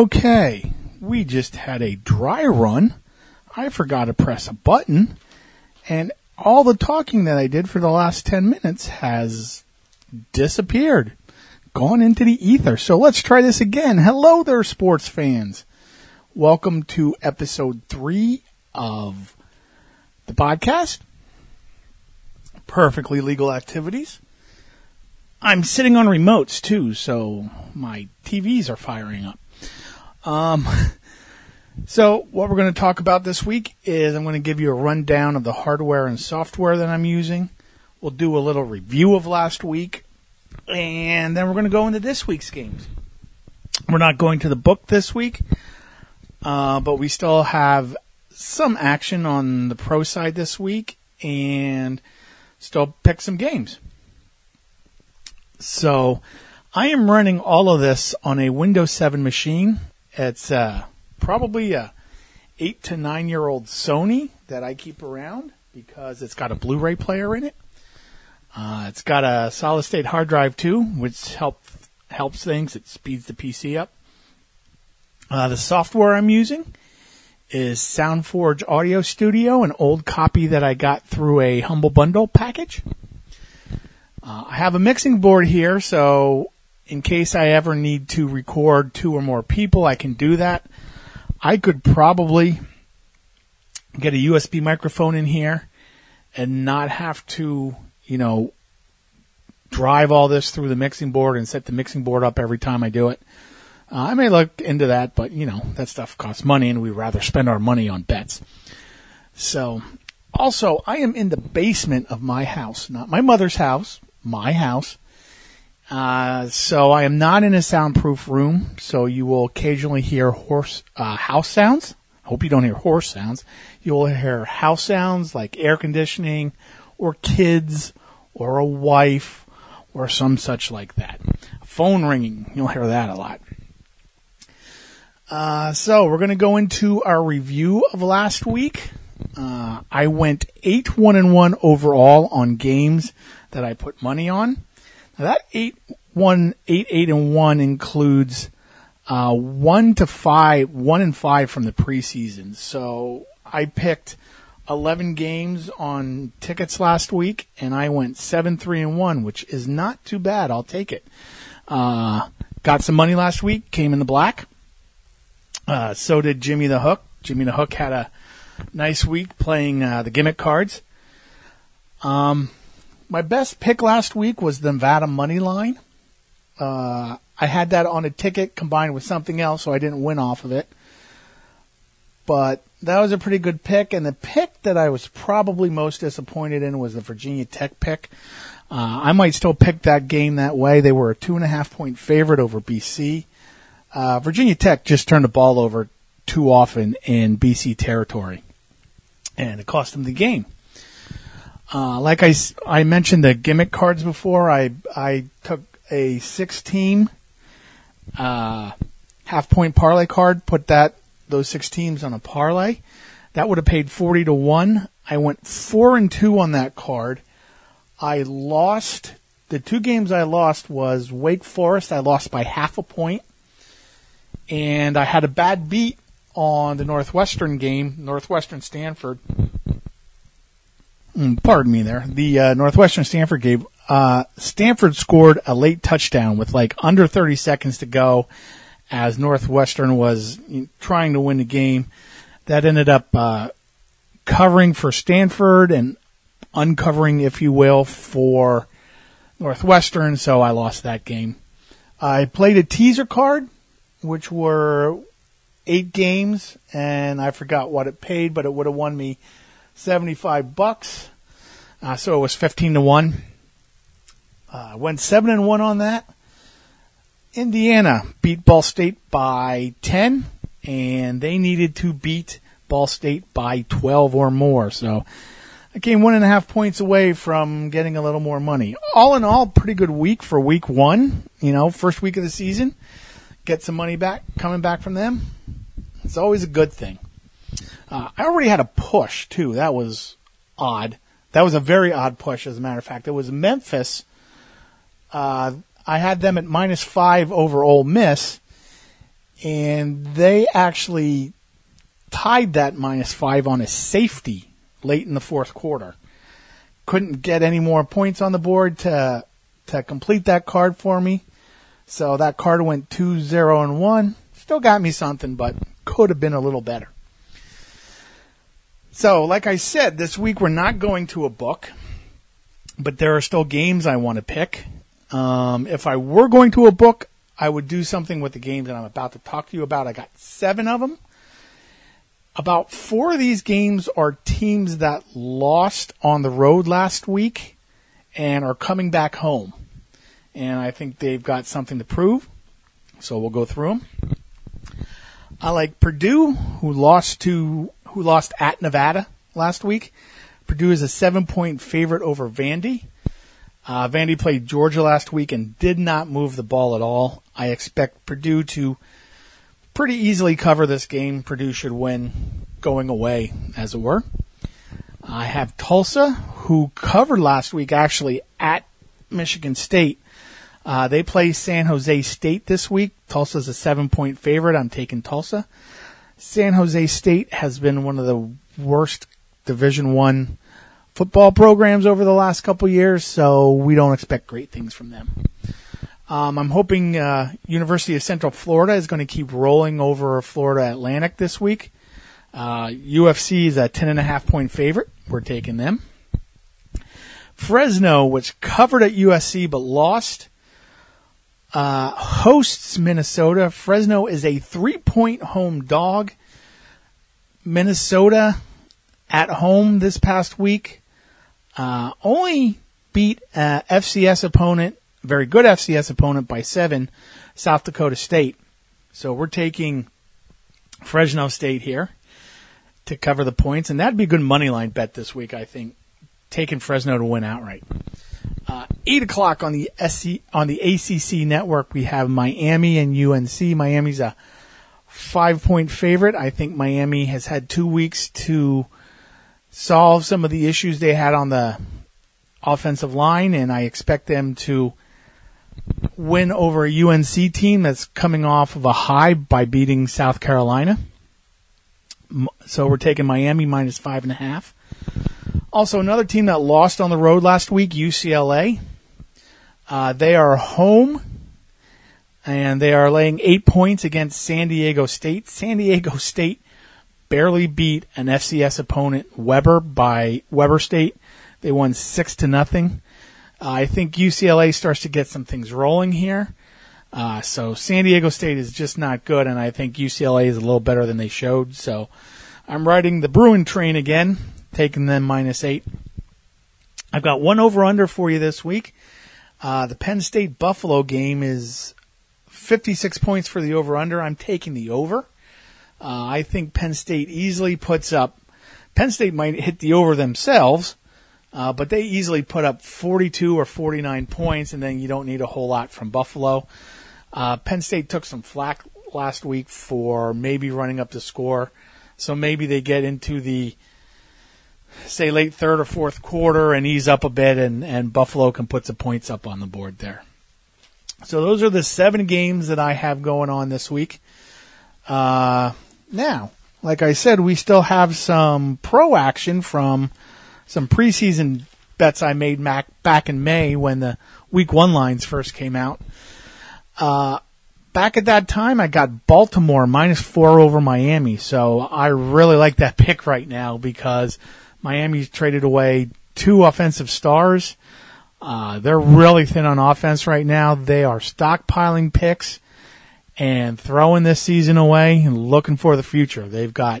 Okay, we just had a dry run. I forgot to press a button, and all the talking that I did for the last 10 minutes has disappeared, gone into the ether. So let's try this again. Hello there, sports fans. Welcome to episode 3 of the podcast, Perfectly Legal Activities. I'm sitting on remotes, too, so my TVs are firing up. So what we're going to talk about this week is I'm going to give you a rundown of the hardware and software that I'm using. We'll do a little review of last week, and then we're going to go into this week's games. We're not going to the book this week, but we still have some action on the pro side this week and still pick some games. So I am running all of this on a Windows 7 machine. It's probably a 8 to 9 year old Sony that I keep around because it's got a Blu-ray player in it. It's got a solid state hard drive too, which helps things. It speeds the PC up. The software I'm using is SoundForge Audio Studio, an old copy that I got through a Humble Bundle package. I have a mixing board here, so in case I ever need to record 2 or more people, I can do that. I could probably get a USB microphone in here and not have to, drive all this through the mixing board and set the mixing board up every time I do it. I may look into that, but, that stuff costs money, and we'd rather spend our money on bets. So, also, I am in the basement of my house, not my mother's house. My house. So I am not in a soundproof room, so you will occasionally hear house sounds. I hope you don't hear horse sounds. You will hear house sounds like air conditioning or kids or a wife or some such like that. Phone ringing. You'll hear that a lot. So we're going to go into our review of last week. I went 8-1-1 overall on games that I put money on. Now that 8-1 includes 1 and 5 from the preseason. So I picked 11 games on tickets last week, and I went 7-3-1, which is not too bad. I'll take it. Got some money last week, came in the black. So did Jimmy the Hook. Jimmy the Hook had a nice week playing the gimmick cards. My best pick last week was the Nevada Moneyline. I had that on a ticket combined with something else, so I didn't win off of it. But that was a pretty good pick, and the pick that I was probably most disappointed in was the Virginia Tech pick. I might still pick that game that way. They were a 2.5-point favorite over BC. Virginia Tech just turned the ball over too often in BC territory, and it cost them the game. Like I mentioned the gimmick cards before, I took a 6-team, half-point parlay card, put those 6 teams on a parlay. That would have paid 40-1. I went 4-2 on that card. I lost. The 2 games I lost was Wake Forest. I lost by 0.5 point, and I had a bad beat on the Northwestern game, Northwestern-Stanford. Pardon me there. The Northwestern-Stanford game, Stanford scored a late touchdown with under 30 seconds to go as Northwestern was trying to win the game. That ended up covering for Stanford and uncovering, if you will, for Northwestern, so I lost that game. I played a teaser card, which were 8 games, and I forgot what it paid, but it would have won me $75. So it was 15-1. Went 7-1 on that. Indiana beat Ball State by 10, and they needed to beat Ball State by 12 or more. So I came 1.5 points away from getting a little more money. All in all, pretty good week for week one, first week of the season. Get some money back, coming back from them. It's always a good thing. I already had a push, too. That was odd. That was a very odd push, as a matter of fact. It was Memphis. I had them at -5 over Ole Miss, and they actually tied that -5 on a safety late in the fourth quarter. Couldn't get any more points on the board to complete that card for me. So that card went 2-0-1. Still got me something, but could have been a little better. So, like I said, this week we're not going to a book, but there are still games I want to pick. If I were going to a book, I would do something with the games that I'm about to talk to you about. I got 7 of them. About 4 of these games are teams that lost on the road last week and are coming back home. And I think they've got something to prove, so we'll go through them. I like Purdue, who lost at Nevada last week. Purdue is a 7-point favorite over Vandy. Vandy played Georgia last week and did not move the ball at all. I expect Purdue to pretty easily cover this game. Purdue should win going away, as it were. I have Tulsa, who covered last week actually at Michigan State. They play San Jose State this week. Tulsa's a 7-point favorite. I'm taking Tulsa. San Jose State has been one of the worst Division I football programs over the last couple years, so we don't expect great things from them. I'm hoping University of Central Florida is going to keep rolling over Florida Atlantic this week. UFC is a 10.5-point favorite. We're taking them. Fresno, which covered at USC but lost, hosts Minnesota. Fresno is a 3-point home dog. Minnesota at home this past week only beat a FCS opponent, very good FCS opponent, by 7, South Dakota State. So we're taking Fresno State here to cover the points, and that'd be a good money line bet this week, I think, taking Fresno to win outright. 8 o'clock on the ACC network, we have Miami and UNC. Miami's a 5-point favorite. I think Miami has had 2 weeks to solve some of the issues they had on the offensive line, and I expect them to win over a UNC team that's coming off of a high by beating South Carolina. So we're taking Miami -5.5. Also, another team that lost on the road last week, UCLA. They are home, and they are laying 8 points against San Diego State. San Diego State barely beat an FCS opponent, Weber State. They won 6-0. I think UCLA starts to get some things rolling here. So San Diego State is just not good, and I think UCLA is a little better than they showed. So I'm riding the Bruin train again, taking them -8. I've got one over-under for you this week. The Penn State-Buffalo game is 56 points for the over-under. I'm taking the over. I think Penn State easily puts up – Penn State might hit the over themselves, but they easily put up 42 or 49 points, and then you don't need a whole lot from Buffalo. Penn State took some flack last week for maybe running up the score, so maybe they get into the – say late third or fourth quarter and ease up a bit, and Buffalo can put some points up on the board there. So those are the 7 games that I have going on this week. Now, like I said, we still have some pro action from some preseason bets I made back in May when the week 1 lines first came out. Back at that time, I got Baltimore -4 over Miami. So I really like that pick right now because Miami's traded away 2 offensive stars. They're really thin on offense right now. They are stockpiling picks and throwing this season away and looking for the future. They've got a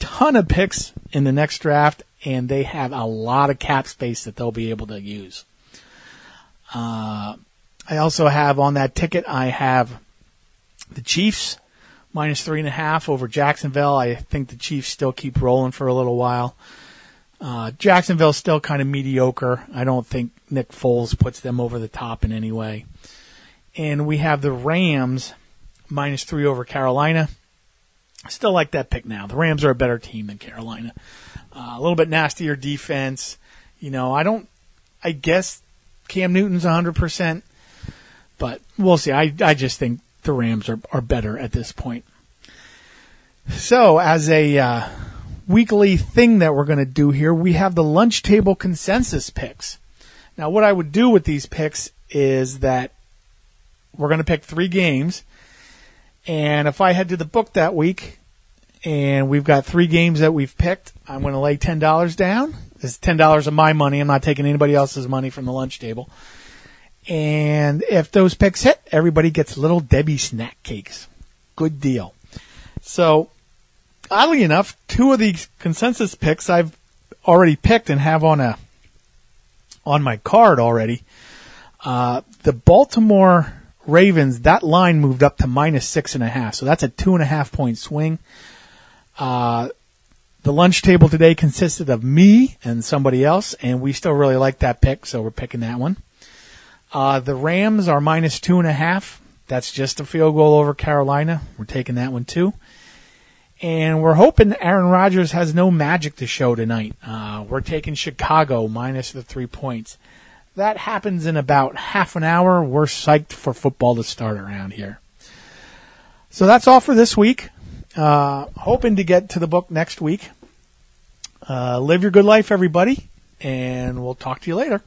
ton of picks in the next draft, and they have a lot of cap space that they'll be able to use. I also have on that ticket, I have the Chiefs -3.5 over Jacksonville. I think the Chiefs still keep rolling for a little while. Jacksonville's still kind of mediocre. I don't think Nick Foles puts them over the top in any way. And we have the Rams -3 over Carolina. I still like that pick now. The Rams are a better team than Carolina. A little bit nastier defense. You know, I guess Cam Newton's 100%, but we'll see. I just think the Rams are better at this point. So as a weekly thing that we're going to do here, we have the lunch table consensus picks. Now, what I would do with these picks is that we're going to pick three games. And if I head to the book that week and we've got three games that we've picked, I'm going to lay $10 down. It's $10 of my money. I'm not taking anybody else's money from the lunch table. And if those picks hit, everybody gets Little Debbie snack cakes. Good deal. So, oddly enough, two of the consensus picks I've already picked and have on my card already. The Baltimore Ravens, that line moved up to -6.5. So that's a 2.5 point swing. The lunch table today consisted of me and somebody else, and we still really like that pick, so we're picking that one. The Rams are -2.5. That's just a field goal over Carolina. We're taking that one too. And we're hoping Aaron Rodgers has no magic to show tonight. We're taking Chicago -3 points. That happens in about half an hour. We're psyched for football to start around here. So that's all for this week. Hoping to get to the book next week. Live your good life, everybody, and we'll talk to you later.